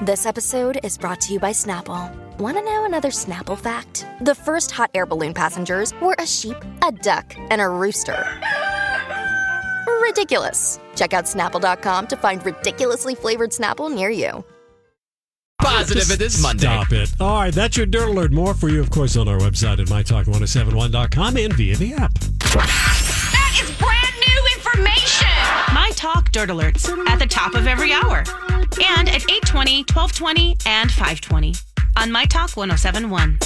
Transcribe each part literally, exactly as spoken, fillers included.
This episode is brought to you by Snapple. Want to know another Snapple fact? The first hot air balloon passengers were a sheep, a duck, and a rooster. Ridiculous. Check out Snapple dot com to find ridiculously flavored Snapple near you. Positive it is Monday. Stop it. All right, that's your Dirt Alert. More for you, of course, on our website at my talk ten seventy-one dot com and via the app. That is brand new information. My Talk Dirt Alerts at the top of every hour. And at eight twenty, twelve twenty, and five twenty on My Talk ten seventy-one.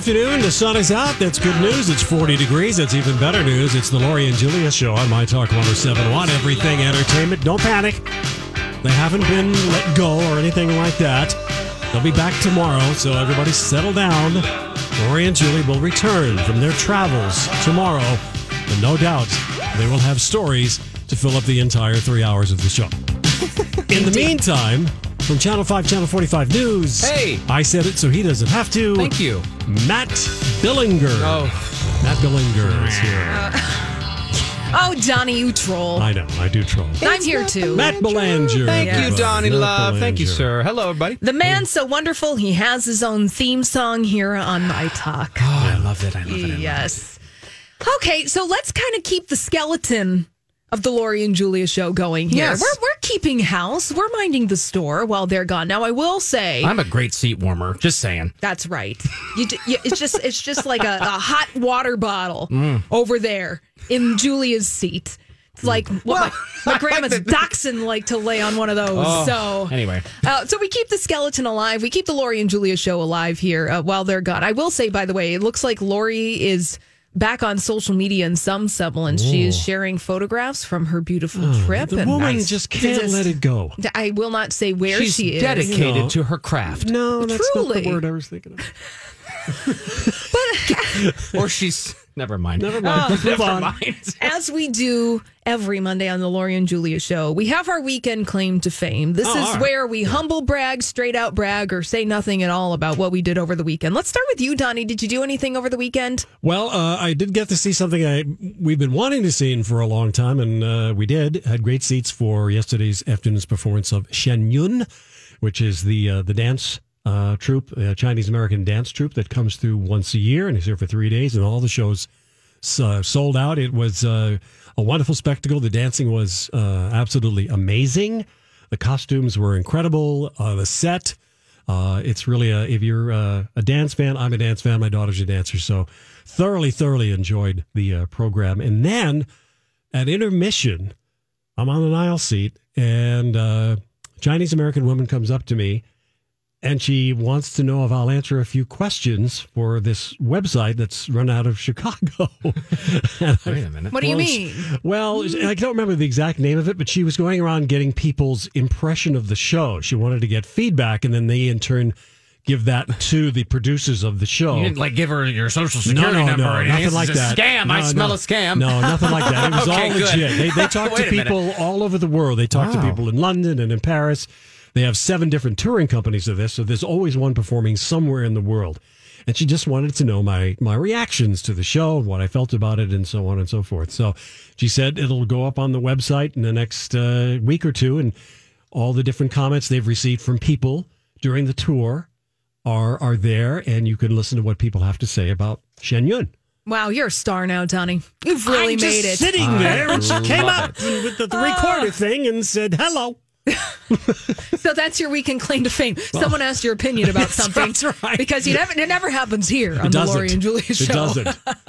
Afternoon. The sun is out. That's good news. It's forty degrees. That's even better news. It's the Lori and Julia show on My Talk ten seventy-one. Everything entertainment. Don't panic. They haven't been let go or anything like that. They'll be back tomorrow, so everybody settle down. Lori and Julie will return from their travels tomorrow, and no doubt they will have stories to fill up the entire three hours of the show. In the meantime, from Channel five, Channel forty-five News. Hey! I said it so he doesn't have to. Thank you. Matt Billinger. Oh. Matt Billinger is here. Uh, oh, Donnie, you troll. I know. I do troll. It's I'm here, too. Matt Belanger. Thank yeah. you, Donnie Matt Love. Belanger. Thank you, sir. Hello, everybody. The man's so wonderful, he has his own theme song here on My Talk. Oh, I love it. I love it. I yes. Love it. Okay, so let's kind of keep the skeleton of the Lori and Julia show going here. Yes. We're, we're keeping house. We're minding the store while they're gone. Now, I will say, I'm a great seat warmer. Just saying. That's right. You, d- you It's just it's just like a, a hot water bottle mm. over there in Julia's seat. It's like what well, my, my grandma's like the, dachshund like to lay on one of those. Oh, so anyway. Uh, so we keep the skeleton alive. We keep the Lori and Julia show alive here uh, while they're gone. I will say, by the way, it looks like Lori is back on social media in some semblance. Ooh. She is sharing photographs from her beautiful oh, trip. The and woman nice. just can't just, let it go. I will not say where She's she is. She's dedicated you know. to her craft. No, that's Truly. not the word I was thinking of. but, or she's... Never mind. Never mind. Oh, Never on. mind. As we do every Monday on the Lori and Julia show, we have our weekend claim to fame. This oh, is right. where we yeah. humble brag, straight out brag, or say nothing at all about what we did over the weekend. Let's start with you, Donnie. Did you do anything over the weekend? Well, uh, I did get to see something I we've been wanting to see for a long time, and uh, we did. Had great seats for yesterday's afternoon's performance of Shen Yun, which is the uh, the dance Uh, troupe, a Chinese-American dance troupe that comes through once a year and is here for three days, and all the shows uh, sold out. It was uh, a wonderful spectacle. The dancing was uh, absolutely amazing. The costumes were incredible. Uh, the set, uh, it's really, a, if you're uh, a dance fan, I'm a dance fan, my daughter's a dancer, so thoroughly, thoroughly enjoyed the uh, program. And then, at intermission, I'm on an aisle seat, and uh, a Chinese-American woman comes up to me, and she wants to know if I'll answer a few questions for this website that's run out of Chicago. Wait a minute. What do you well, mean? Well, I don't remember the exact name of it, but she was going around getting people's impression of the show. She wanted to get feedback, and then they, in turn, give that to the producers of the show. You didn't, like, give her your social security no, no, number. No, or nothing like that. Scam. No, I smell no, a scam. No, nothing like that. It was okay, all good. legit. They, they talked to people minute. all over the world. They talked wow. to people in London and in Paris. They have seven different touring companies of this, so there's always one performing somewhere in the world. And she just wanted to know my, my reactions to the show, what I felt about it, and so on and so forth. So she said it'll go up on the website in the next uh, week or two, and all the different comments they've received from people during the tour are are there, and you can listen to what people have to say about Shen Yun. Wow, you're a star now, Donnie. You've really I'm made just it. sitting there, I and she came up it. with the three-quarter uh, thing and said, hello. So that's your weekend claim to fame. Well, someone asked your opinion about something. That's right. Because you never, it never happens here on it the doesn't. Lori and Julia show. It doesn't.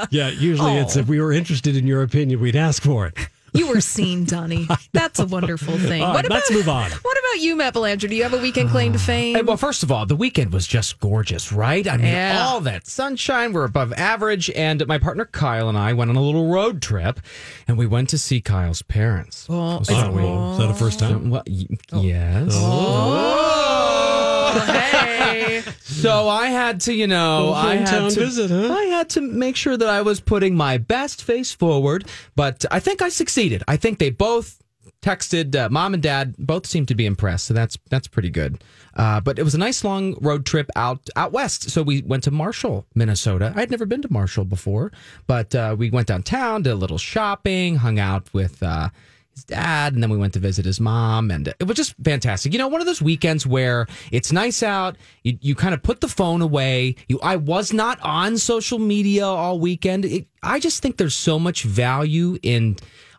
Yeah, usually oh. it's if we were interested in your opinion, we'd ask for it. You were seen, Donnie. That's a wonderful thing. Right, what about, let's move on. What about you, Matt Belanger? Do you have a weekend claim to fame? Hey, well, first of all, the weekend was just gorgeous, right? I mean, yeah. all that sunshine. We're above average. And my partner Kyle and I went on a little road trip, and we went to see Kyle's parents. Oh, is that the first time? Well, y- oh. Yes. Oh, oh hey. So I had to, you know, I had to, visit, huh? I had to make sure that I was putting my best face forward, but I think I succeeded. I think they both texted, uh, mom and dad both seemed to be impressed, so that's that's pretty good. Uh, but it was a nice long road trip out out west, so we went to Marshall, Minnesota. I'd never been to Marshall before, but uh, we went downtown, did a little shopping, hung out with uh, his dad, and then we went to visit his mom, and it was just fantastic. You know, one of those weekends where it's nice out, you, you kind of put the phone away. You, I was not on social media all weekend. It, I just think there's so much value in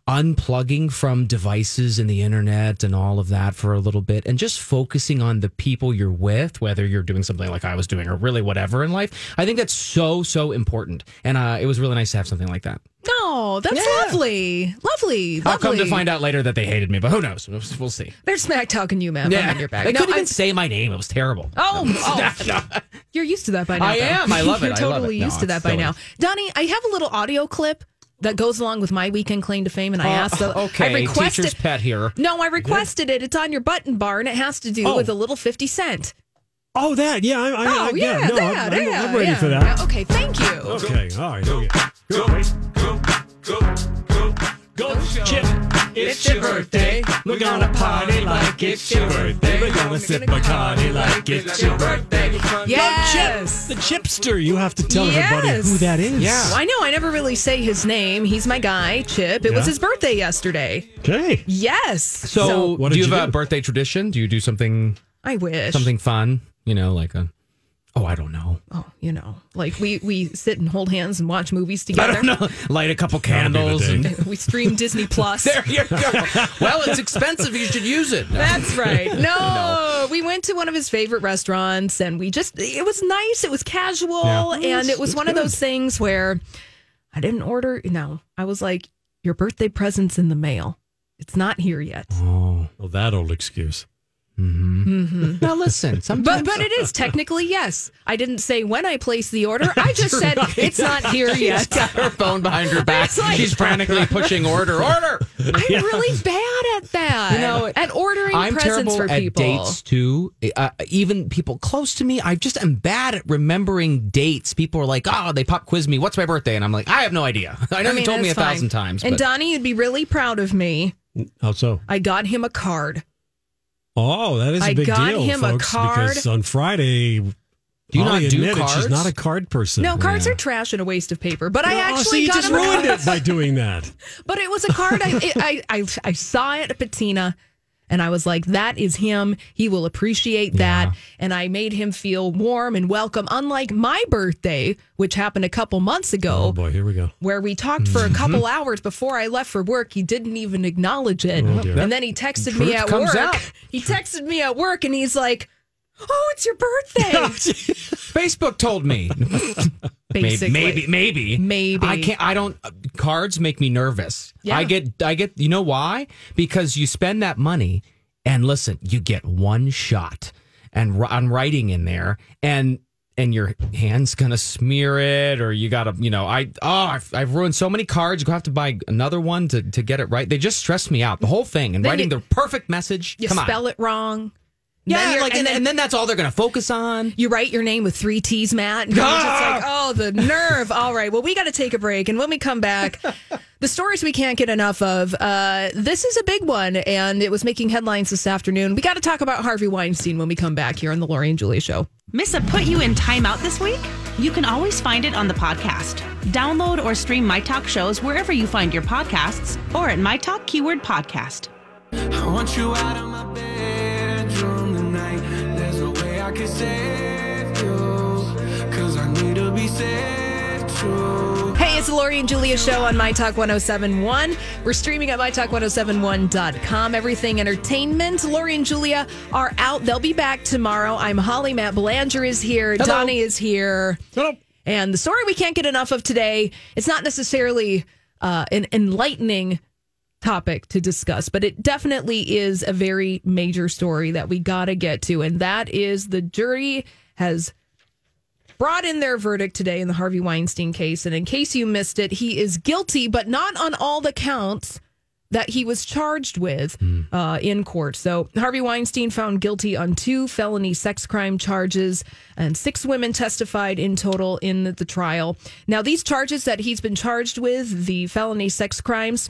unplugging from devices and the internet and all of that for a little bit and just focusing on the people you're with, whether you're doing something like I was doing or really whatever in life. I think that's so, so important. And uh, it was really nice to have something like that. No, that's yeah. lovely. Lovely. Lovely. I'll come to find out later that they hated me, but who knows? We'll see. They're smack talking you, man. Yeah. Your back. They no, couldn't I'm... even say my name. It was terrible. Oh, no. oh. no. You're used to that by now. I though. am. I love it. You're totally I love it. used no, to that by silly. now. Donnie, I have a little audio clip that goes along with my weekend claim to fame, and I asked. Uh, okay, I requested, teacher's pet here. No, I requested yeah. it. It's on your button bar, and it has to do oh. with a little fifty cent. Oh, that, yeah. I, I, oh, I, yeah, yeah, no, that, I'm, I'm, yeah. I'm ready yeah. for that. Yeah, okay, thank you. Okay, all right. Okay. Go, go, go, go, go, go, Chip. It's your birthday. We're gonna party like it's your birthday. We're gonna sip Bacardi like it's your birthday. Yes. No, Chip, the chipster. You have to tell yes. everybody who that is. Yeah. I know. I never really say his name. He's my guy, Chip. It yeah. was his birthday yesterday. Okay. Yes. So, so what do you have you a birthday tradition? Do you do something? I wish. Something fun? You know, like a... Oh, I don't know. Oh, you know, like we, we sit and hold hands and watch movies together. I don't know. Light a couple candles. And we stream Disney Plus. There you go. Well, it's expensive. You should use it. No. That's right. No, no, we went to one of his favorite restaurants and we just, it was nice. It was casual. Yeah. And it's, it was one good. of those things where I didn't order. No, I was like, your birthday present's in the mail. It's not here yet. Oh, well, that old excuse. Mm-hmm. Mm-hmm. Now listen, sometimes... but but it is technically yes. I didn't say when I placed the order. I just said right. it's not here yet. She's got her phone behind her back. Like, she's frantically pushing order, order. I'm yeah. really bad at that. You know, at ordering I'm presents for people. I'm terrible at dates too. Uh, even people close to me, I just am bad at remembering dates. People are like, oh, they pop quiz me. What's my birthday? And I'm like, I have no idea. I know I mean, you told me a fine. thousand times. And but... Donnie, you'd be really proud of me. How so? I got him a card. Oh, that is a big deal, folks. I got him folks, a card. Because on Friday, do you Molly not do admitted cards? She's not a card person. No, cards yeah. are trash and a waste of paper. But no, I actually so you got just him ruined a it by doing that. But it was a card. I, it, I I I saw it at Patina, and I was like, that is him. He will appreciate that. Yeah. And I made him feel warm and welcome, unlike my birthday, which happened a couple months ago. Oh, boy, here we go. Where we talked for a couple hours before I left for work. He didn't even acknowledge it. Oh, and then he texted Truth me at work. Out. He texted me at work, and he's like, oh, it's your birthday. Facebook told me. Basically. Maybe, maybe, maybe. Maybe. I can't, I don't, cards make me nervous. Yeah. I get, I get, you know why? Because you spend that money and listen, you get one shot and I'm writing in there and, and your hand's going to smear it or you got to, you know, I, oh, I've, I've ruined so many cards. You'll have to buy another one to, to get it right. They just stress me out, the whole thing. And then writing you, the perfect message. You Come spell on. it wrong. Yeah, then like, and, then, and then that's all they're going to focus on. You write your name with three T's, Matt. And ah! It's like, oh, the nerve. All right, well, we got to take a break. And when we come back, the stories we can't get enough of. Uh, this is a big one, and it was making headlines this afternoon. We got to talk about Harvey Weinstein when we come back here on The Lori and Julia Show. Miss a put you in timeout this week? You can always find it on the podcast. Download or stream My Talk shows wherever you find your podcasts or at My Talk keyword podcast. I want you out of my bed. There's a way I could save you, 'cause I need to be saved true. Hey, it's the Lori and Julia show on My Talk ten seventy-one. We're streaming at my talk ten seventy-one dot com. Everything entertainment. Lori and Julia are out. They'll be back tomorrow. I'm Holly. Matt Belanger is here. Hello. Donnie is here. Hello. And the story we can't get enough of today, it's not necessarily uh, an enlightening topic to discuss, but it definitely is a very major story that we got to get to. And that is the jury has brought in their verdict today in the Harvey Weinstein case. And in case you missed it, he is guilty, but not on all the counts that he was charged with mm. uh, in court. So Harvey Weinstein found guilty on two felony sex crime charges, and six women testified in total in the, the trial. Now, these charges that he's been charged with, the felony sex crimes,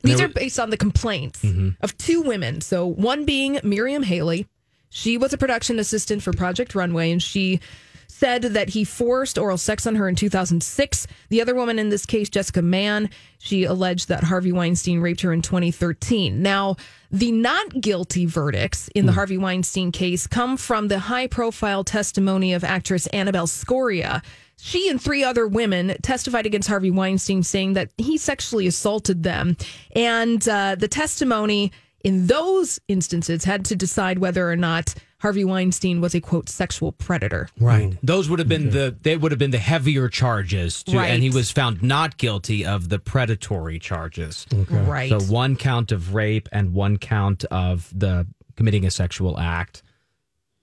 these are based on the complaints mm-hmm. of two women. So one being Miriam Haley. She was a production assistant for Project Runway, and she said that he forced oral sex on her in two thousand six. The other woman in this case, Jessica Mann, she alleged that Harvey Weinstein raped her in twenty thirteen. Now, the not guilty verdicts in the mm. Harvey Weinstein case come from the high-profile testimony of actress Annabelle Scoria. She and three other women testified against Harvey Weinstein, saying that he sexually assaulted them. And uh, the testimony in those instances had to decide whether or not Harvey Weinstein was a, quote, sexual predator. Right. Mm. Those would have been okay. the they would have been the heavier charges. Too, right. And he was found not guilty of the predatory charges. Okay. Right. So one count of rape and one count of the committing a sexual act.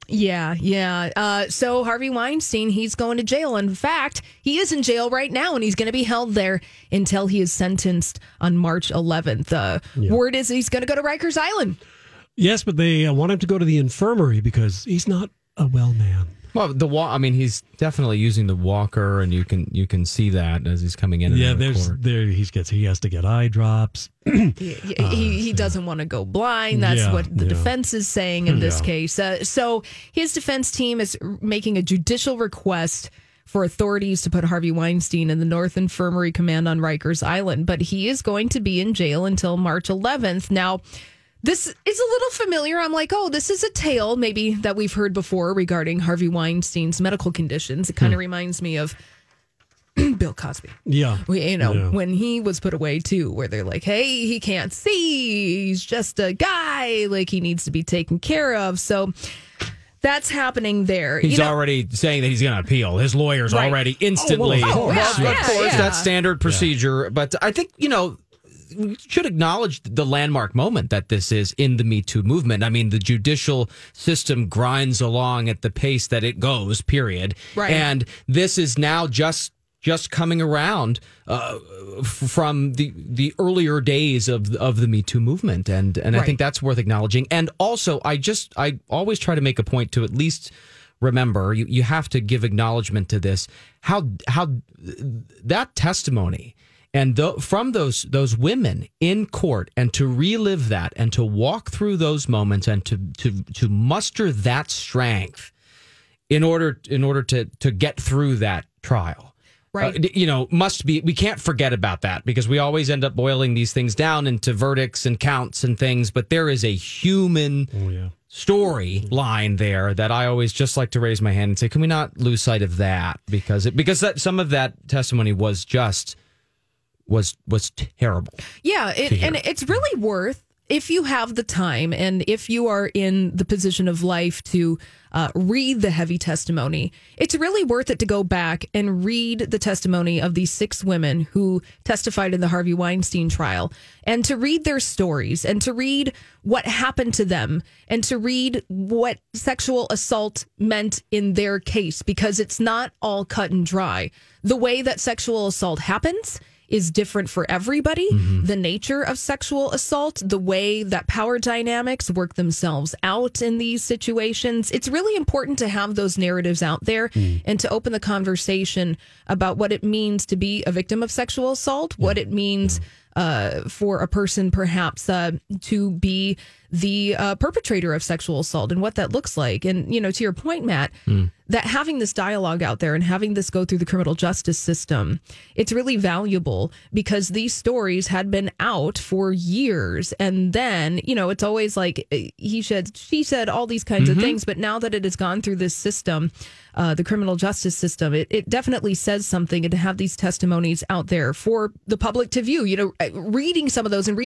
Yeah, yeah. Uh, so Harvey Weinstein, he's going to jail. In fact, he is in jail right now, and he's going to be held there until he is sentenced on March eleventh. The yeah. word is he's going to go to Rikers Island. Yes, but they want him to go to the infirmary because he's not a well man. Well, the wa- I mean, he's definitely using the walker, and you can you can see that as he's coming in. Yeah, there's court. there he gets he has to get eye drops. he he, uh, he yeah. doesn't want to go blind. That's yeah, what the yeah. defense is saying in this yeah. case. Uh, so his defense team is making a judicial request for authorities to put Harvey Weinstein in the North Infirmary Command on Rikers Island, but he is going to be in jail until March eleventh. Now, this is a little familiar. I'm like, oh, this is a tale maybe that we've heard before regarding Harvey Weinstein's medical conditions. It kind of hmm. reminds me of Bill Cosby. Yeah. We, you know, yeah. when he was put away, too, where they're like, hey, he can't see. He's just a guy. Like, he needs to be taken care of. So that's happening there. He's you know, already saying that he's going to appeal. His lawyer's right. already instantly. Oh, well, of course. Oh, yeah, yeah, of course. Yeah. That's standard procedure. Yeah. But I think, you know, we should acknowledge the landmark moment that this is in the Me Too movement. I mean, the judicial system grinds along at the pace that it goes, period. Right. And this is now just just coming around uh, from the the earlier days of of the Me Too movement. And, and right. I think that's worth acknowledging. And also, I just I always try to make a point to at least remember, you, you have to give acknowledgement to this, how how that testimony and th- from those those women in court, and to relive that and to walk through those moments and to to to muster that strength in order in order to to get through that trial. Right. Uh, you know, must be we can't forget about that, because we always end up boiling these things down into verdicts and counts and things. But there is a human oh, yeah. story line there that I always just like to raise my hand and say, can we not lose sight of that? Because it, because that some of that testimony was just was was terrible. Yeah, it, and it's really worth, if you have the time and if you are in the position of life to uh, read the heavy testimony, it's really worth it to go back and read the testimony of these six women who testified in the Harvey Weinstein trial, and to read their stories and to read what happened to them and to read what sexual assault meant in their case, because it's not all cut and dry. The way that sexual assault happens is different for everybody. Mm-hmm. The nature of sexual assault, the way that power dynamics work themselves out in these situations. It's really important to have those narratives out there mm. and to open the conversation about what it means to be a victim of sexual assault, yeah. what it means yeah. Uh, for a person perhaps uh, to be the uh, perpetrator of sexual assault, and what that looks like. And, you know, to your point, Matt, mm. that having this dialogue out there and having this go through the criminal justice system, it's really valuable, because these stories had been out for years. And then, you know, it's always like he said, she said, all these kinds mm-hmm. of things. But now that it has gone through this system, uh, the criminal justice system. It, it definitely says something, and to have these testimonies out there for the public to view, you know, reading some of those and reading.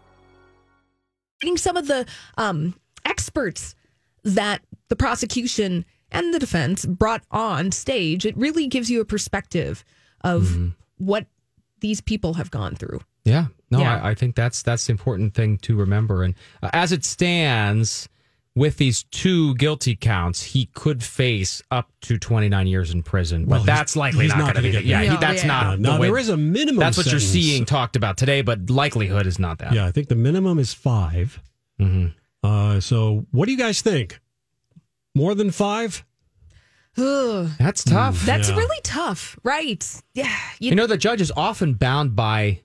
Reading some of the um, experts that the prosecution and the defense brought on stage, it really gives you a perspective of mm-hmm. what these people have gone through. Yeah, no, yeah. I, I think that's that's the important thing to remember. And uh, as it stands with these two guilty counts, he could face up to twenty-nine years in prison, but well, that's likely not, not going to be. Yeah, no, he, that's yeah. not. No, the no, there is a minimum. That's what sentence. You're seeing talked about today, but likelihood is not that. Yeah, I think the minimum is five. Mm-hmm. Uh, so, what do you guys think? More than five? Ugh. That's tough. Mm, that's yeah. really tough, right? Yeah. You, you know, the judge is often bound by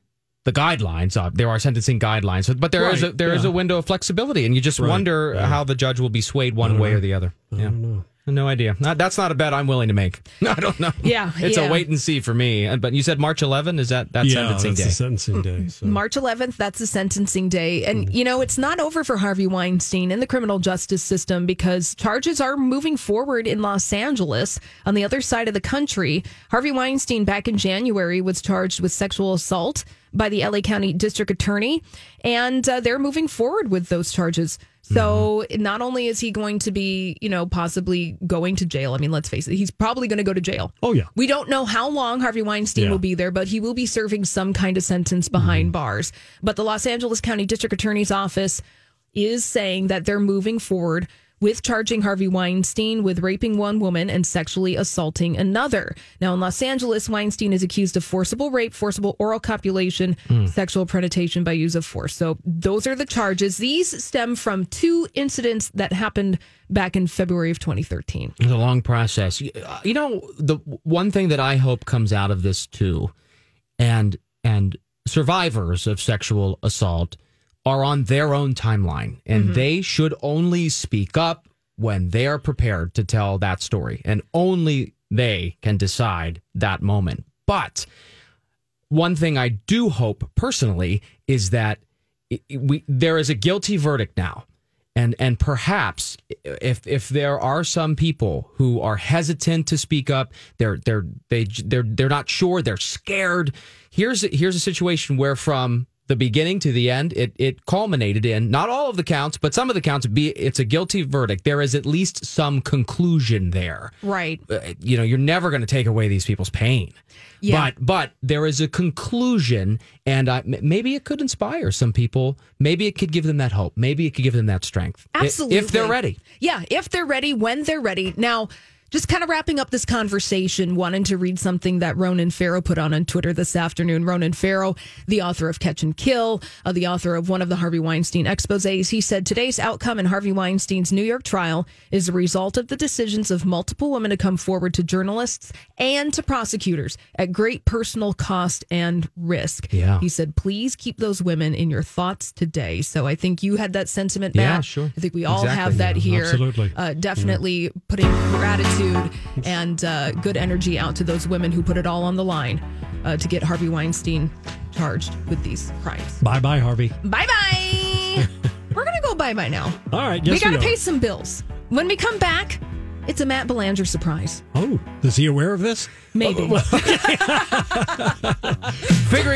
the guidelines. Uh, there are sentencing guidelines, but there right, is a, there yeah. is a window of flexibility, and you just right, wonder right. how the judge will be swayed one way know. or the other. I yeah. don't know. No idea. Not, that's not a bet I'm willing to make. I don't know. Yeah, it's yeah. a wait and see for me. But you said March eleventh? Is that that's yeah, sentencing that's day? Yeah, sentencing day. So. March eleventh, that's the sentencing day. And, you know, it's not over for Harvey Weinstein and the criminal justice system because charges are moving forward in Los Angeles on the other side of the country. Harvey Weinstein, back in January, was charged with sexual assault by the L A County District Attorney, and uh, they're moving forward with those charges. So mm-hmm. not only is he going to be, you know, possibly going to jail. I mean, let's face it, he's probably going to go to jail. Oh, yeah. We don't know how long Harvey Weinstein yeah. will be there, but he will be serving some kind of sentence behind mm-hmm. bars. But the Los Angeles County District Attorney's Office is saying that they're moving forward with charging Harvey Weinstein with raping one woman and sexually assaulting another. Now, in Los Angeles, Weinstein is accused of forcible rape, forcible oral copulation, mm. sexual predation by use of force. So those are the charges. These stem from two incidents that happened back in February of twenty thirteen. It was a long process. You know, the one thing that I hope comes out of this, too, and and survivors of sexual assault are on their own timeline, and mm-hmm. they should only speak up when they are prepared to tell that story, and only they can decide that moment. But one thing I do hope personally is that it, we there is a guilty verdict now, and and perhaps if if there are some people who are hesitant to speak up, they're they're they they're they're not sure, they're scared. Here's here's a situation where from the beginning to the end, it it culminated in, not all of the counts, but some of the counts, be it's a guilty verdict. There is at least some conclusion there. Right. Uh, you know, you're never going to take away these people's pain. Yeah. But but there is a conclusion, and I, maybe it could inspire some people. Maybe it could give them that hope. Maybe it could give them that strength. Absolutely. If, if they're ready. Yeah, if they're ready, when they're ready. Now, just kind of wrapping up this conversation, wanting to read something that Ronan Farrow put on on Twitter this afternoon. Ronan Farrow, the author of Catch and Kill, uh, the author of one of the Harvey Weinstein exposés, he said, today's outcome in Harvey Weinstein's New York trial is a result of the decisions of multiple women to come forward to journalists and to prosecutors at great personal cost and risk. Yeah. He said, please keep those women in your thoughts today. So I think you had that sentiment, Matt. Yeah, sure. I think we all exactly. have that yeah, here. Absolutely. Uh, definitely yeah. putting gratitude and uh, good energy out to those women who put it all on the line uh, to get Harvey Weinstein charged with these crimes. Bye-bye, Harvey. Bye-bye. We're going to go bye-bye now. All right. Yes, we got to pay some bills. When we come back, it's a Matt Belanger surprise. Oh, is he aware of this? Maybe. Figuring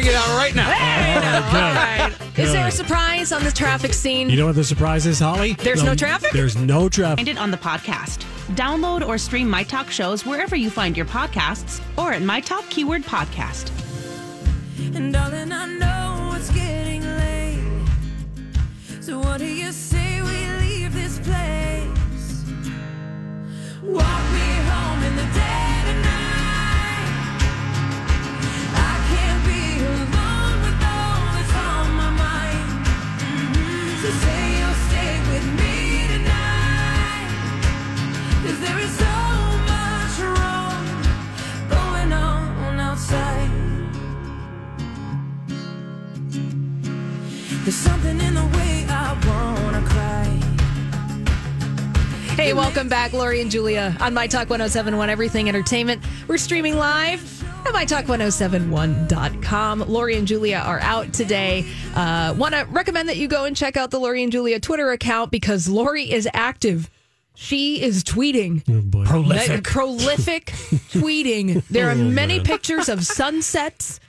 it out right now. Hey, okay. All right. Is there a surprise on the traffic scene? You know what the surprise is, Holly? There's no, no traffic? There's no traffic. Find it on the podcast. Download or stream My Talk shows wherever you find your podcasts or at My Talk keyword podcast. And darling, I know it's getting late. So what do you say we leave this place? Walk me home in the dead of night. I can't be alone with all that's on my mind. Mm-hmm. So say you'll stay with me tonight. 'Cause there is so much wrong going on outside. There's something in the way I wanna cry. Hey, welcome back, Lori and Julia, on My Talk ten seventy-one, Everything Entertainment. We're streaming live at my talk ten seventy-one dot com. Lori and Julia are out today. Uh, want to recommend that you go and check out the Lori and Julia Twitter account because Lori is active. She is tweeting. Oh boy. Prolific. Uh, prolific tweeting. There are oh, many man. pictures of sunsets.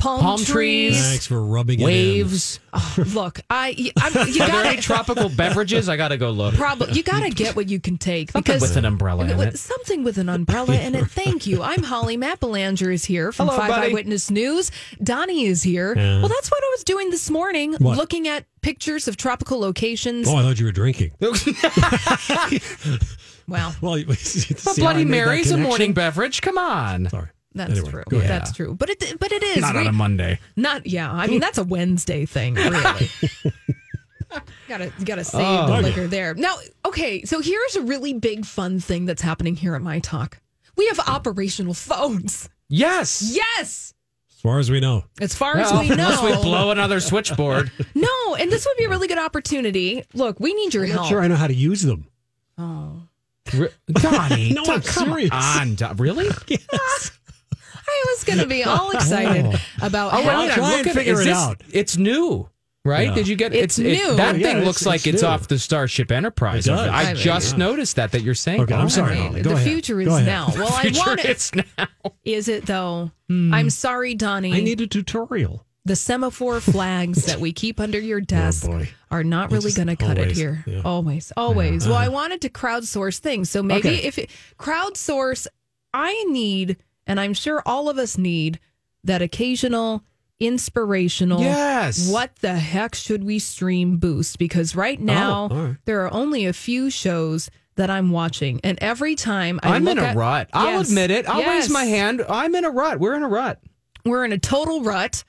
Palm, Palm trees. Thanks for rubbing waves. It in. Oh, look, I. I'm, you Are gotta, there any tropical beverages? I gotta go look. Probably you gotta get what you can take because something with an umbrella in it. Something with an umbrella in it. Thank you. I'm Holly Mapalanger is here from Hello, Five buddy. Eyewitness News. Donnie is here. Yeah. Well, that's what I was doing this morning, what? looking at pictures of tropical locations. Oh, I thought you were drinking. Well, well, but Bloody Mary's a morning beverage. Come on. Sorry. That's anyway, true. Yeah. That's true. But it but it is. Not we, on a Monday. Not, yeah. I mean, that's a Wednesday thing, really. gotta, gotta save oh, the okay. liquor there. Now, okay, so here's a really big fun thing that's happening here at My Talk. We have operational phones. Yes. Yes. As far as we know. As far well, as we know. Unless we blow another switchboard. No, and this would be a really good opportunity. Look, we need your I'm help. I'm sure I know how to use them. Oh. Re- Donnie. No, I'm serious. Come on. Really? Yes. I was going to be all excited oh. about oh, how to look at figure it, it this, out. It's new, right? Yeah. Did you get it's, it's new? It, that yeah, thing yeah, looks it's, like it's, it's off the Starship Enterprise. It does. I, I mean, just yeah. noticed that that you're saying. Okay, I'm sorry. I mean, Holly. Go the ahead. future is now. Well, I want it. Now. Is it though? Mm. I'm sorry, Donnie. I need a tutorial. The semaphore flags that we keep under your desk oh are not really going to cut always, it here. Yeah. Always, always. Yeah. Well, I wanted to crowdsource things, so maybe okay. if it, crowdsource, I need. And I'm sure all of us need that occasional, inspirational, yes. what the heck should we stream boost? Because right now, oh, all right. there are only a few shows that I'm watching. And every time I I'm look in a at, rut. I'll yes, admit it. I'll yes. raise my hand. I'm in a rut. We're in a rut. We're in a total rut.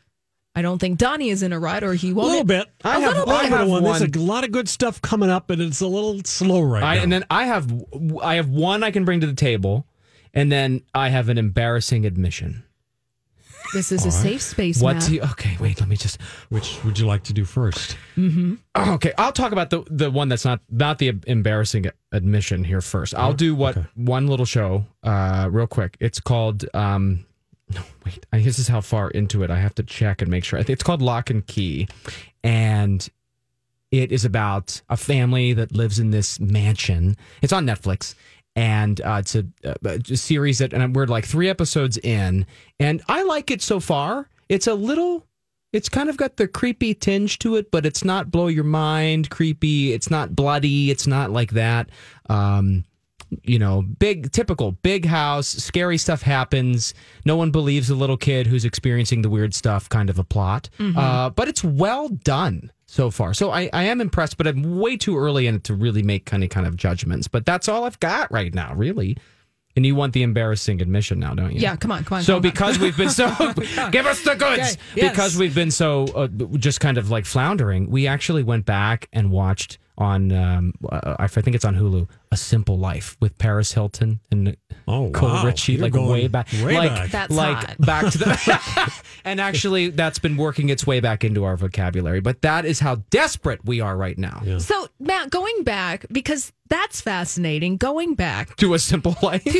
I don't think Donnie is in a rut, or he won't. A little bit. I a have, little bit. I have one. There's a lot of good stuff coming up, but it's a little slow right I, now. And then I have, I have one I can bring to the table. And then I have an embarrassing admission. This is All a right. safe space, What Matt. do you... Okay, wait, let me just... Which would you like to do first? Mm-hmm. Okay, I'll talk about the, the one that's not, not the embarrassing admission here first. I'll do what okay. one little show uh, real quick. It's called... Um, no, wait. I, this is how far into it. I have to check and make sure. I think it's called Lock and Key. And it is about a family that lives in this mansion. It's on Netflix. And uh, it's a, a series that, and we're like three episodes in, and I like it so far. It's a little, it's kind of got the creepy tinge to it, but it's not blow your mind creepy. It's not bloody. It's not like that. Um, you know, big, typical big house, scary stuff happens. No one believes the little kid who's experiencing the weird stuff kind of a plot. Mm-hmm. Uh, but it's well done. So far. So I, I am impressed, but I'm way too early in it to really make any kind of judgments. But that's all I've got right now, really. And you want the embarrassing admission now, don't you? Yeah, come on, come on. So come because on. we've been so... give us the goods! Okay, yes. Because we've been so uh, just kind of like floundering, we actually went back and watched on, um, uh, I think it's on Hulu, A Simple Life with Paris Hilton and oh, Cole wow. Ritchie, You're like way back. Way like, back. That's like hot. Back to the... And actually, that's been working its way back into our vocabulary. But that is how desperate we are right now. Yeah. So, Matt, going back, because that's fascinating, going back... To A Simple Life? To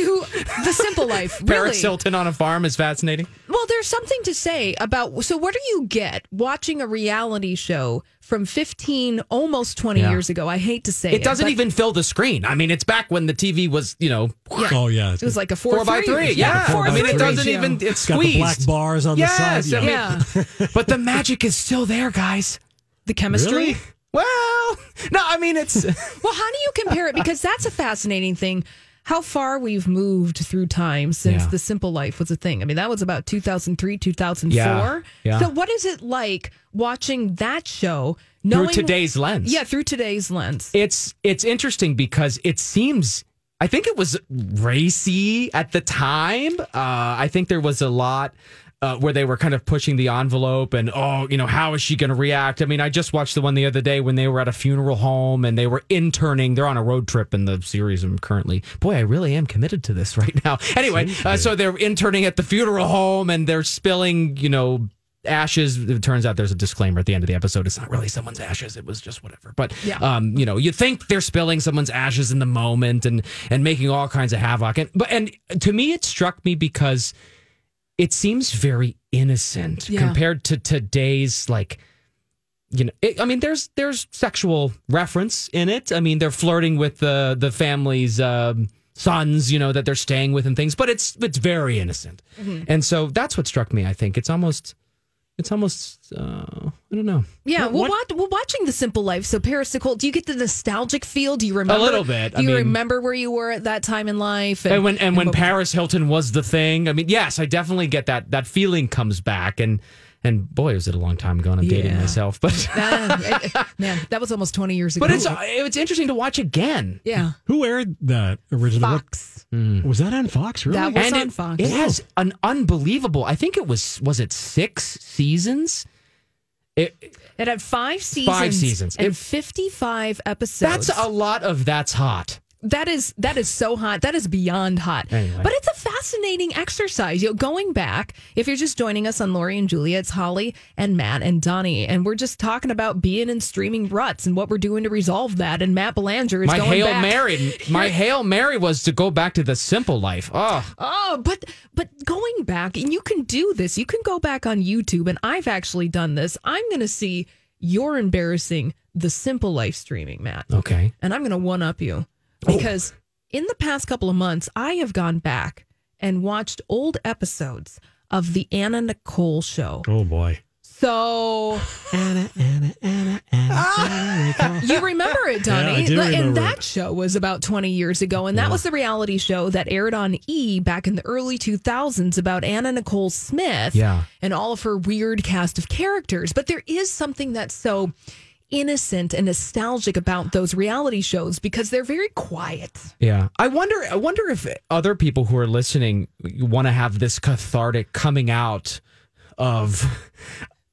The Simple Life, really. Paris Hilton on a farm is fascinating. Well, there's something to say about... So what do you get watching a reality show from fifteen, almost twenty yeah. years ago? I hate to say it. It doesn't but, even fill the screen. I mean, it's back when the T V was, you know... Yeah. Oh, yeah. It was like a four by three. Yeah. Four I mean, it doesn't show. even... It's, it's got squeezed. The black bars on yes, the side. Yeah. I mean, yeah. But the magic is still there, guys. The chemistry? Really? Well, no, I mean, it's... Well, how do you compare it? Because that's a fascinating thing. how far we've moved through time since yeah. The Simple Life was a thing. I mean, that was about two thousand three, two thousand four. Yeah. Yeah. So what is it like watching that show knowing, through today's lens? Yeah, through today's lens. It's it's interesting because it seems, I think it was racy at the time. Uh, I think there was a lot uh, where they were kind of pushing the envelope and, oh, you know, how is she going to react? I mean, I just watched the one the other day when they were at a funeral home and they were interning. They're on a road trip in the series I'm currently. Boy, I really am committed to this right now. Anyway, uh, so they're interning at the funeral home and they're spilling, you know, ashes. It turns out there's a disclaimer at the end of the episode. It's not really someone's ashes. It was just whatever. But, yeah. um, you know, you think they're spilling someone's ashes in the moment and and making all kinds of havoc. And, but, and to me, it struck me because it seems very innocent yeah. compared to today's, like, you know, it, I mean, there's there's sexual reference in it. I mean, they're flirting with the, the family's um, sons, you know, that they're staying with and things. But it's, it's very innocent. Mm-hmm. And so that's what struck me, I think. It's almost... It's almost, uh, I don't know. Yeah, what, well, what? We're watching The Simple Life. So Paris, Nicole, do you get the nostalgic feel? Do you remember? A little bit. Do you I mean, remember where you were at that time in life? And, and when, and and when Paris Hilton was the thing. I mean, yes, I definitely get that. That feeling comes back. And and boy, was it a long time ago, and I'm yeah. dating myself. But uh, it, man, that was almost twenty years ago. But it's, it's interesting to watch again. Yeah. Who aired that original? Fox. Mm. Was that on Fox? Really? That was and on it, Fox. It has an unbelievable, I think it was, was it six seasons? It, it had five seasons. Five seasons. And it, fifty-five episodes. That's a lot of that's hot. That is that is so hot. That is beyond hot. Anyway. But it's a fascinating exercise. You know, going back, if you're just joining us on Lori and Julia, it's Holly and Matt and Donnie. And we're just talking about being in streaming ruts and what we're doing to resolve that. And Matt Belanger is my going Hail back. Mary, my Hail Mary was to go back to The Simple Life. Oh, oh, but but going back, and you can do this. You can go back on YouTube, and I've actually done this. I'm going to see you're embarrassing The Simple Life streaming, Matt. Okay. And I'm going to one-up you. Because oh. in the past couple of months, I have gone back and watched old episodes of the Anna Nicole Show. Oh, boy. So... Anna, Anna, Anna, Anna, ah! Anna Nicole. You remember it, Donnie. Yeah, I do remember and that it. Show was about twenty years ago, and that yeah. was the reality show that aired on E! Back in the early two thousands about Anna Nicole Smith yeah. and all of her weird cast of characters. But there is something that's so... innocent and nostalgic about those reality shows because they're very quiet. Yeah. I wonder I wonder if other people who are listening want to have this cathartic coming out of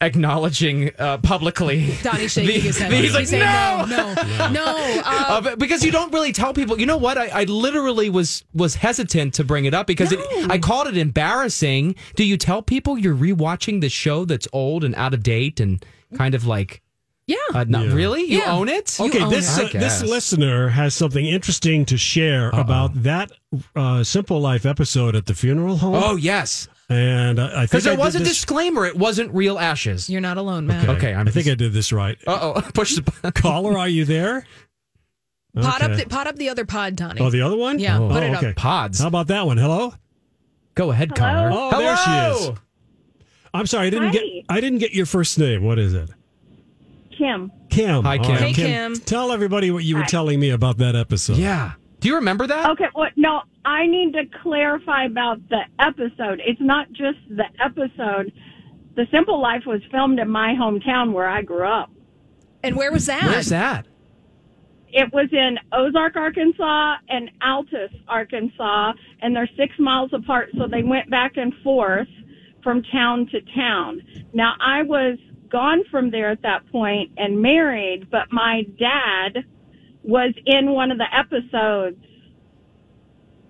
acknowledging uh, publicly. Donnie shaking his head. He's like, no, no, no. no uh, uh, because you don't really tell people. You know what? I, I literally was was hesitant to bring it up because no. it, I called it embarrassing. Do you tell people you're rewatching the show that's old and out of date and kind of like... Yeah. Uh, not yeah. really? You yeah. own it? Okay, own this it. Uh, this listener has something interesting to share Uh-oh. about that uh, Simple Life episode at the funeral home. Oh, yes. And I, I think Because there I was a this... disclaimer. It wasn't real ashes. You're not alone, Matt. Okay, okay I'm I think just... I did this right. Uh-oh. Push the button. Caller, are you there? Okay. Pot, up the, pot up the other pod, Donnie. Oh, the other one? Yeah. Oh, put it okay. up. Pods. How about that one? Hello? Go ahead, caller. Oh, Hello? There she is. I'm sorry. I didn't Hi. get I didn't get your first name. What is it? Kim. Kim. Hi, Kim. Hey, Kim. Kim. Tell everybody what you were Hi. telling me about that episode. Yeah. Do you remember that? Okay. Well, no, I need to clarify about the episode. It's not just the episode. The Simple Life was filmed in my hometown where I grew up. And where was that? Where's that? It was in Ozark, Arkansas, and Altus, Arkansas, and they're six miles apart, so they went back and forth from town to town. Now, I was... gone from there at that point and married, but my dad was in one of the episodes.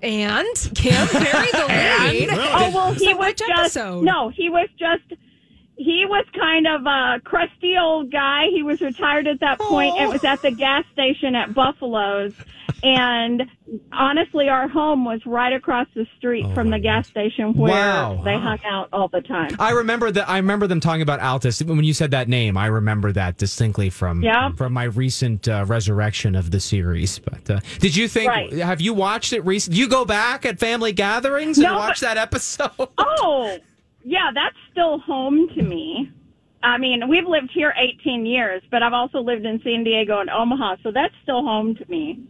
And Kim buried the lead. Oh well, he so was just episode? no, he was just he was kind of a crusty old guy. He was retired at that point. Oh. It was at the gas station at Buffalo's, and honestly, our home was right across the street oh from the gas station where wow. they hung out all the time. I remember that. I remember them talking about Altus when you said that name. I remember that distinctly from yeah. from my recent uh, resurrection of the series. But uh, did you think? Right. Have you watched it recently? You go back at family gatherings and no, watch but, that episode. Oh. Yeah, that's still home to me. I mean, we've lived here eighteen years, but I've also lived in San Diego and Omaha, so that's still home to me.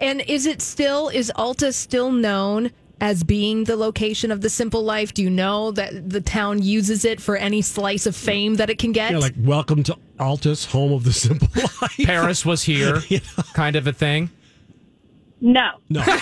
And is it still, is Alta still known as being the location of The Simple Life? Do you know that the town uses it for any slice of fame that it can get? Yeah, like, welcome to Altus, home of The Simple Life. Paris was here, you know? Kind of a thing. No. No. Okay.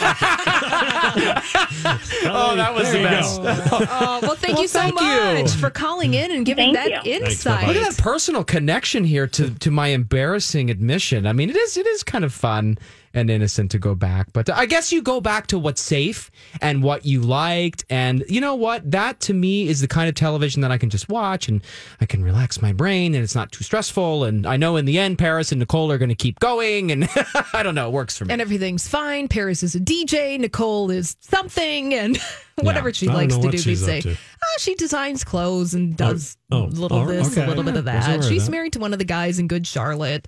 Oh, that was there the best. Oh, well, thank well, you so thank much you. for calling in and giving thank that you. insight. Thanks, look at that personal connection here to, to my embarrassing admission. I mean, it is it is kind of fun and innocent to go back. But I guess you go back to what's safe and what you liked. And you know what? That, to me, is the kind of television that I can just watch and I can relax my brain and it's not too stressful. And I know in the end, Paris and Nicole are going to keep going. And I don't know. It works for me. And everything's fine. Paris is a D J. Nicole is something. And whatever yeah. she likes to do, we say. To. Oh, she designs clothes and does a oh, oh, little right, this, a okay, little yeah, bit of that. She's that. married to one of the guys in Good Charlotte.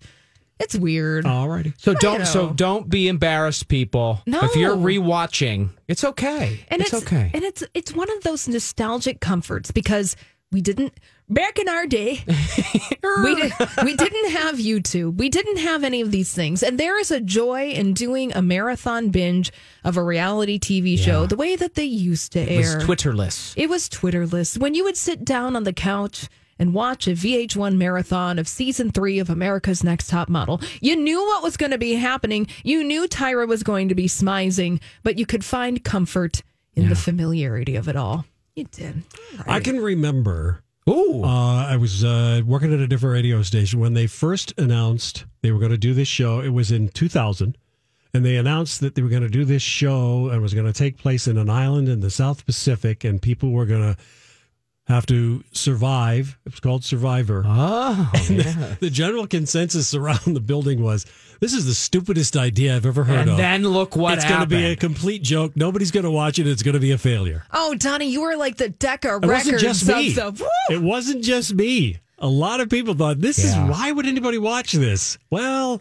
It's weird. Alrighty. So don't know. so don't be embarrassed, people. No. If you're rewatching, it's okay. And it's, it's okay. And it's it's one of those nostalgic comforts because we didn't back in our day. we did, we didn't have YouTube. We didn't have any of these things. And there is a joy in doing a marathon binge of a reality T V show yeah. the way that they used to it air. It was Twitterless. It was Twitterless. When you would sit down on the couch and watch a V H one marathon of season three of America's Next Top Model. You knew what was going to be happening. You knew Tyra was going to be smizing, but you could find comfort in yeah. the familiarity of it all. You did. Right. I can remember. Ooh, uh, I was uh, working at a different radio station when they first announced they were going to do this show. It was in two thousand, and they announced that they were going to do this show and was going to take place in an island in the South Pacific, and people were going to have to survive. It was called Survivor. Oh, yeah. the, the general consensus around the building was, this is the stupidest idea I've ever heard and of. And then look what it's happened. It's going to be a complete joke. Nobody's going to watch it. It's going to be a failure. Oh, Donnie, you were like the Decca it Records. Wasn't just me. Stuff. It wasn't just me. A lot of people thought, this yeah. is, why would anybody watch this? Well,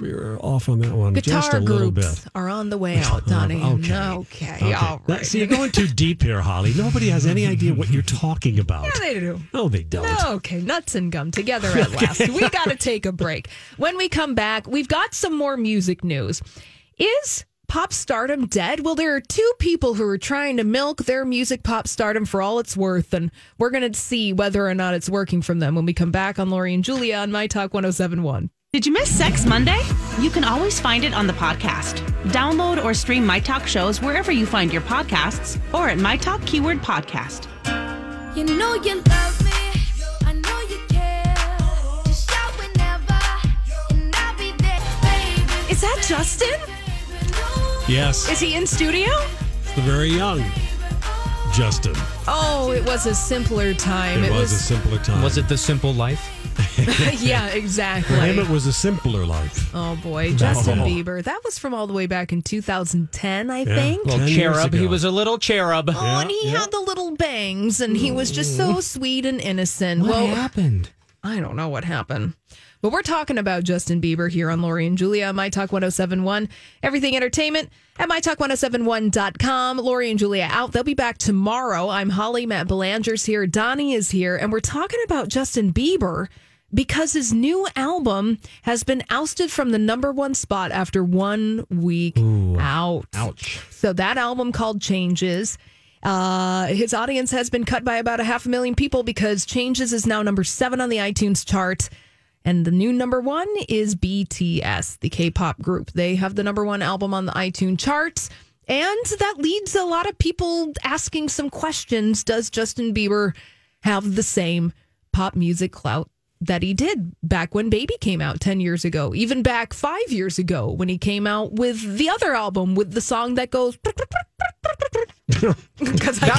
We were off on that one Guitar just a little bit. Guitar groups are on the way out, Donnie. okay. okay. Okay. All right. See, so you're going too deep here, Holly. Nobody has any idea what you're talking about. Yeah, they do. No, they don't. No, okay, nuts and gum together at okay. last. We got to take a break. When we come back, we've got some more music news. Is pop stardom dead? Well, there are two people who are trying to milk their music pop stardom for all it's worth, and we're going to see whether or not it's working from them when we come back on Lori and Julia on My Talk ten seventy-one. Did you miss Sex Monday? You can always find it on the podcast. Download or stream My Talk shows wherever you find your podcasts or at My Talk keyword podcast. You know you love me. I know you care. Just shout whenever and I'll be there, baby. Is that Justin? Yes. Is he in studio? It's the very young Justin. Oh, it was a simpler time. It, it was, was a simpler time. Was it The Simple Life? Yeah, exactly. For him, it was a simpler life. Oh, boy. Justin oh. Bieber. That was from all the way back in two thousand ten, I yeah. think. Little cherub. He was a little cherub. Oh, yeah, and he yeah. had the little bangs, and he was just so sweet and innocent. What well, happened? I don't know what happened. But we're talking about Justin Bieber here on Lori and Julia, My Talk ten seventy-one, everything entertainment at my talk ten seventy-one dot com. Lori and Julia out. They'll be back tomorrow. I'm Holly. Matt Belanger's here. Donnie is here. And we're talking about Justin Bieber because his new album has been ousted from the number one spot after one week Ooh, out. Ouch. So that album called Changes. Uh, his audience has been cut by about a half a million people because Changes is now number seven on the iTunes chart. And the new number one is B T S, the K-pop group. They have the number one album on the iTunes charts. And that leads a lot of people asking some questions. Does Justin Bieber have the same pop music clout that he did back when Baby came out ten years ago, even back five years ago when he came out with the other album with the song that goes... that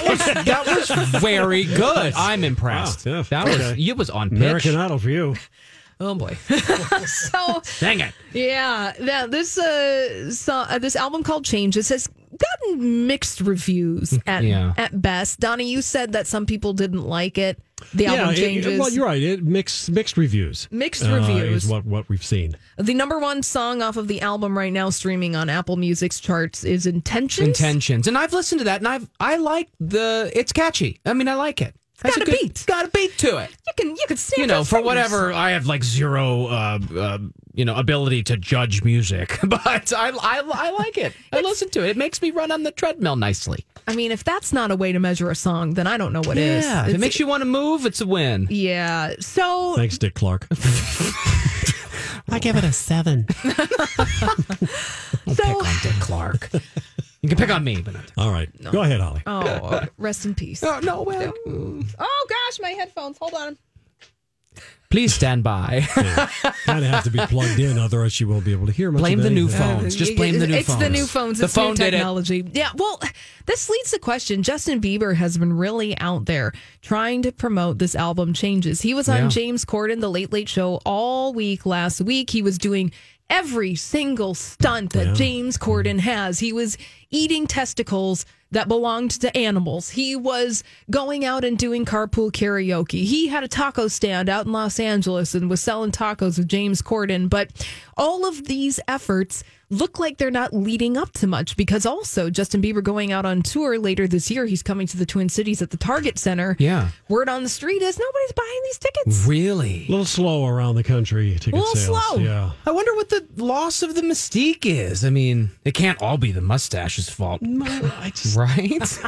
was that was very good. I'm impressed. Wow, yeah. That was you was on pitch. American Idol for you. Oh boy. So dang it. Yeah. Now this uh, so, uh this album called Changes has gotten mixed reviews at yeah. at best. Donnie, you said that some people didn't like it. The album yeah, Changes. It, well, you're right. It mixed mixed reviews. Mixed uh, reviews is what what we've seen. The number one song off of the album right now, streaming on Apple Music's charts, is Intentions. Intentions, and I've listened to that, and I've I like the. It's catchy. I mean, I like it. It's got a, a beat. It's got a beat to it. You can you can sing. You know, for whatever I have like zero. Uh, uh, you know, ability to judge music, but I, I, I like it. I listen to it. It makes me run on the treadmill nicely. I mean, if that's not a way to measure a song, then I don't know what yeah, is. Yeah, if it makes you want to move, it's a win. Yeah, so... Thanks, Dick Clark. I give it a seven. Don't so... pick on Dick Clark. You can pick on me, but not... All right. No. Go ahead, Holly. Oh, rest in peace. Oh, no, well... Oh, gosh, my headphones. Hold on. Please stand by. Yeah. Kind of have to be plugged in, otherwise she won't be able to hear much. Blame of the new phones. Just blame the new it's phones. It's the new phones. The it's phone new technology. Did it. Yeah, well, this leads to question. Justin Bieber has been really out there trying to promote this album, Changes. He was on yeah. James Corden, The Late Late Show, all week last week. He was doing every single stunt that yeah. James Corden has. He was eating testicles that belonged to animals. He was going out and doing carpool karaoke. He had a taco stand out in Los Angeles and was selling tacos with James Corden. But all of these efforts look like they're not leading up to much, because also Justin Bieber going out on tour later this year. He's coming to the Twin Cities at the Target Center. Yeah. Word on the street is nobody's buying these tickets. Really? A little slow around the country. Ticket a little sales. slow. Yeah. I wonder what the loss of the mystique is. I mean, it can't all be the mustache's fault. No, I just, right?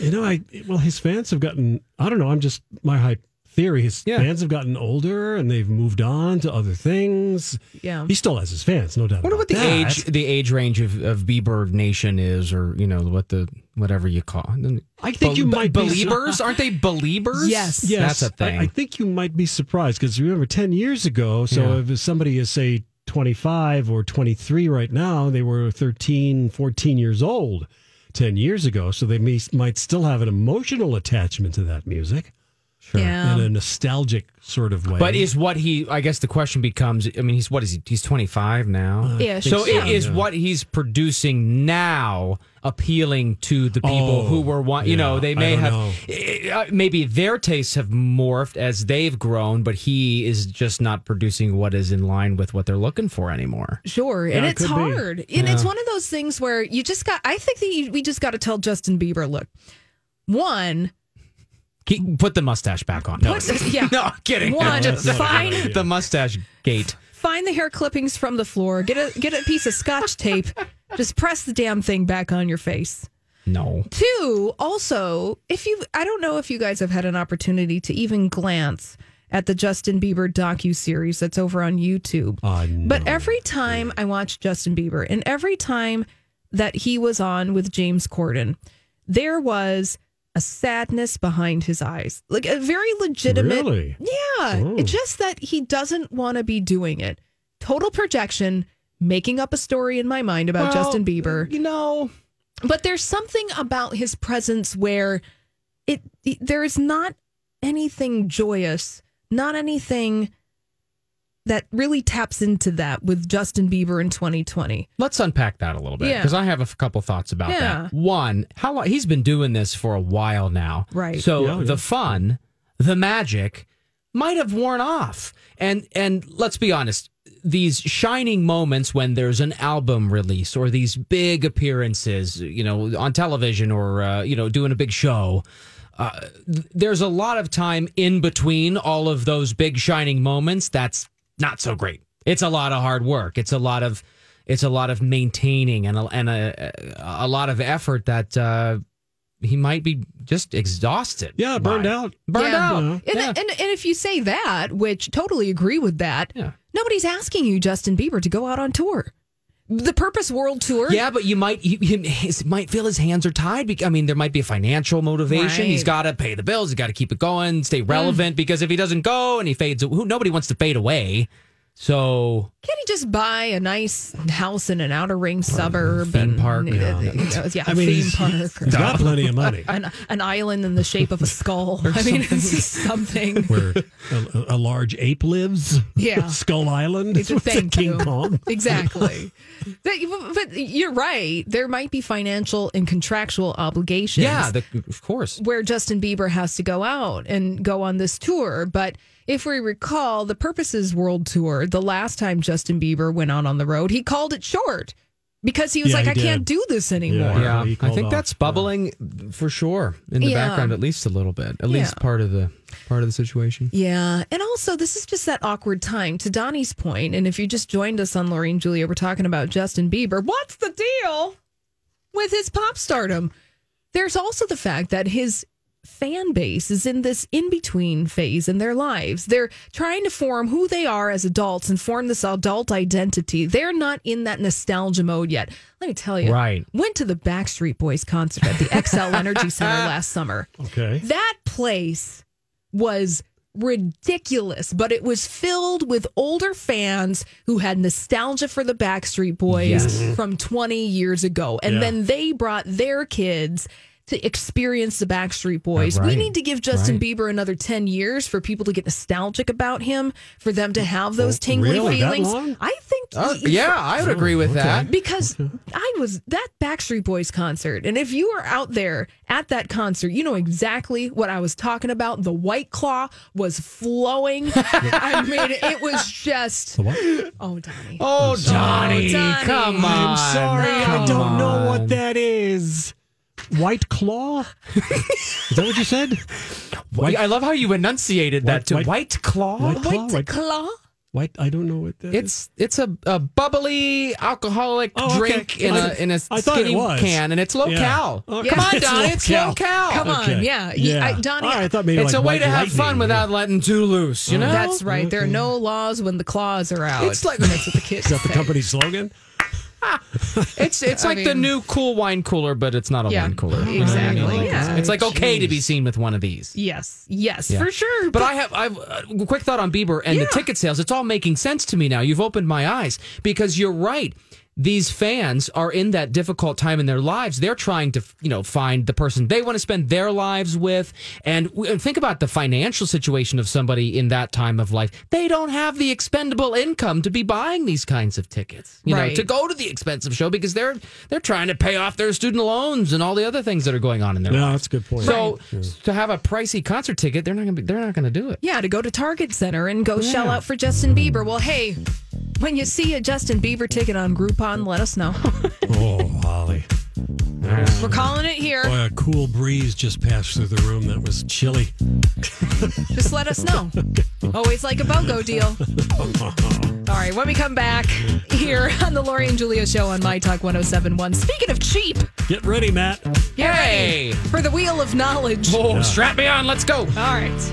You know, I well, his fans have gotten, I don't know, I'm just, my hype. Theory. His yeah. fans have gotten older and they've moved on to other things. Yeah, he still has his fans, no doubt. Wonder what the that. age, the age range of, of Bieber Nation is, or you know what the whatever you call. It. I think Be- you might be believers. Su- Aren't they believers? Yes, yes, that's a thing. I, I think you might be surprised because remember ten years ago. So yeah. if somebody is say twenty-five or twenty-three right now, they were thirteen, fourteen years old ten years ago. So they may, might still have an emotional attachment to that music. Sure. Yeah. In a nostalgic sort of way. But is what he, I guess the question becomes, I mean, he's what is he? He's twenty-five now. Uh, yeah, so, so it is yeah. what he's producing now appealing to the people oh, who were, want, you yeah, know, they may have, know. maybe their tastes have morphed as they've grown, but he is just not producing what is in line with what they're looking for anymore. Sure. Yeah, and it's it hard. Be. And yeah. it's one of those things where you just got, I think that we just got to tell Justin Bieber, look, one, He, put the mustache back on. No, put, yeah. no I'm kidding. One, no, find right, yeah. the mustache gate. Find the hair clippings from the floor. Get a get a piece of Scotch tape. Just press the damn thing back on your face. No. Two, also, if you, I don't know if you guys have had an opportunity to even glance at the Justin Bieber docuseries that's over on YouTube. Uh, no. But every time I watch Justin Bieber, and every time that he was on with James Corden, there was a sadness behind his eyes, like a very legitimate. Really? Yeah, oh. It's just that he doesn't want to be doing it. Total projection, making up a story in my mind about well, Justin Bieber. You know, but there's something about his presence where it, it there is not anything joyous, not anything that really taps into that with Justin Bieber in twenty twenty. Let's unpack that a little bit, because yeah. I have a couple thoughts about yeah. that. One, how long, he's been doing this for a while now. Right. So yeah, the yeah. fun, the magic might have worn off. And and let's be honest, these shining moments when there's an album release or these big appearances, you know, on television or, uh, you know, doing a big show, uh, there's a lot of time in between all of those big shining moments that's not so great. It's a lot of hard work. It's a lot of, it's a lot of maintaining and a, and a, a lot of effort that uh, he might be just exhausted. Yeah, burned by. out, burned yeah. out. And, yeah. and and if you say that, which totally agree with that, yeah. nobody's asking you, Justin Bieber, to go out on tour. The Purpose World Tour. Yeah, but you might you, you his, might feel his hands are tied. Because, I mean, there might be a financial motivation. Right. He's got to pay the bills. He's got to keep it going, stay relevant. Mm. Because if he doesn't go and he fades, who nobody wants to fade away. So can't he just buy a nice house in an outer ring suburb? Theme and, park. And, no. you know, yeah, I mean, theme he's, park. He's got plenty of money. An, an island in the shape of a skull. I mean, it's just something. Where a, a large ape lives. Yeah. Skull Island. It's a thing. King Kong. Exactly. But, but you're right. There might be financial and contractual obligations. Yeah, the, of course. Where Justin Bieber has to go out and go on this tour, but... If we recall, the Purposes World Tour, the last time Justin Bieber went out on the road, he called it short because he was yeah, like, he I did. can't do this anymore. Yeah, yeah. I think off. that's bubbling yeah. for sure in the yeah. background, at least a little bit, at yeah. least part of the part of the situation. Yeah. And also, this is just that awkward time, to Donnie's point. And if you just joined us on Lori and Julia, we're talking about Justin Bieber. What's the deal with his pop stardom? There's also the fact that his fan base is in this in-between phase in their lives. They're trying to form who they are as adults and form this adult identity. They're not in that nostalgia mode yet. Let me tell you, right. Went to the Backstreet Boys concert at the X L Energy Center last summer. Okay. That place was ridiculous, but it was filled with older fans who had nostalgia for the Backstreet Boys yes. from twenty years ago. And yeah. then they brought their kids to experience the Backstreet Boys. Right. We need to give Justin right. Bieber another ten years for people to get nostalgic about him, for them to have those tingly really? feelings. That long? I think... Uh, he, yeah, I would agree with okay. that. Because okay. I was... That Backstreet Boys concert, and if you were out there at that concert, you know exactly what I was talking about. The White Claw was flowing. I mean, it was just... The what? Oh, Donnie. Oh, Donnie. Oh, Donnie. Come on. I'm sorry. Come I don't on. know what that is. White Claw? Is that what you said? White, I love how you enunciated white, that too. White, white Claw? White Claw? White Claw? White, I don't know what that it's, is. It's a, a bubbly alcoholic oh, drink okay. in I, a in a skinny can, and it's low-cal. Yeah. Okay. Come on, Donnie, it's low-cal. Come on, okay. yeah. yeah. I, Donnie, oh, I thought maybe it's like a way to have fun yeah. without letting too loose, you oh, know? That's right. Okay. There are no laws when the claws are out. It's like that's what the kids Is that say. the company slogan? it's it's I like mean, the new cool wine cooler, but it's not a yeah, wine cooler. Exactly. Right? Yeah. It's like okay Jeez. to be seen with one of these. Yes. Yes, yeah. for sure. But, but I have I've a quick thought on Bieber and yeah. the ticket sales. It's all making sense to me now. You've opened my eyes because you're right. These fans are in that difficult time in their lives. They're trying to, you know, find the person they want to spend their lives with. And think about the financial situation of somebody in that time of life. They don't have the expendable income to be buying these kinds of tickets, you right. know, to go to the expensive show because they're they're trying to pay off their student loans and all the other things that are going on in their no, lives. No, that's a good point. So right. to have a pricey concert ticket, they're not going to they're not going to do it. Yeah, to go to Target Center and go yeah. shell out for Justin Bieber. Well, hey, when you see a Justin Bieber ticket on Groupon, let us know. Oh, Holly. We're calling it here. Boy, a cool breeze just passed through the room. That was chilly. Just let us know. Always like a BOGO deal. All right, when we come back here on the Lori and Julia Show on My Talk ten seventy-one. Speaking of cheap. Get ready, Matt. Get hey. ready for the Wheel of Knowledge. Oh, yeah. Strap me on. Let's go. All right.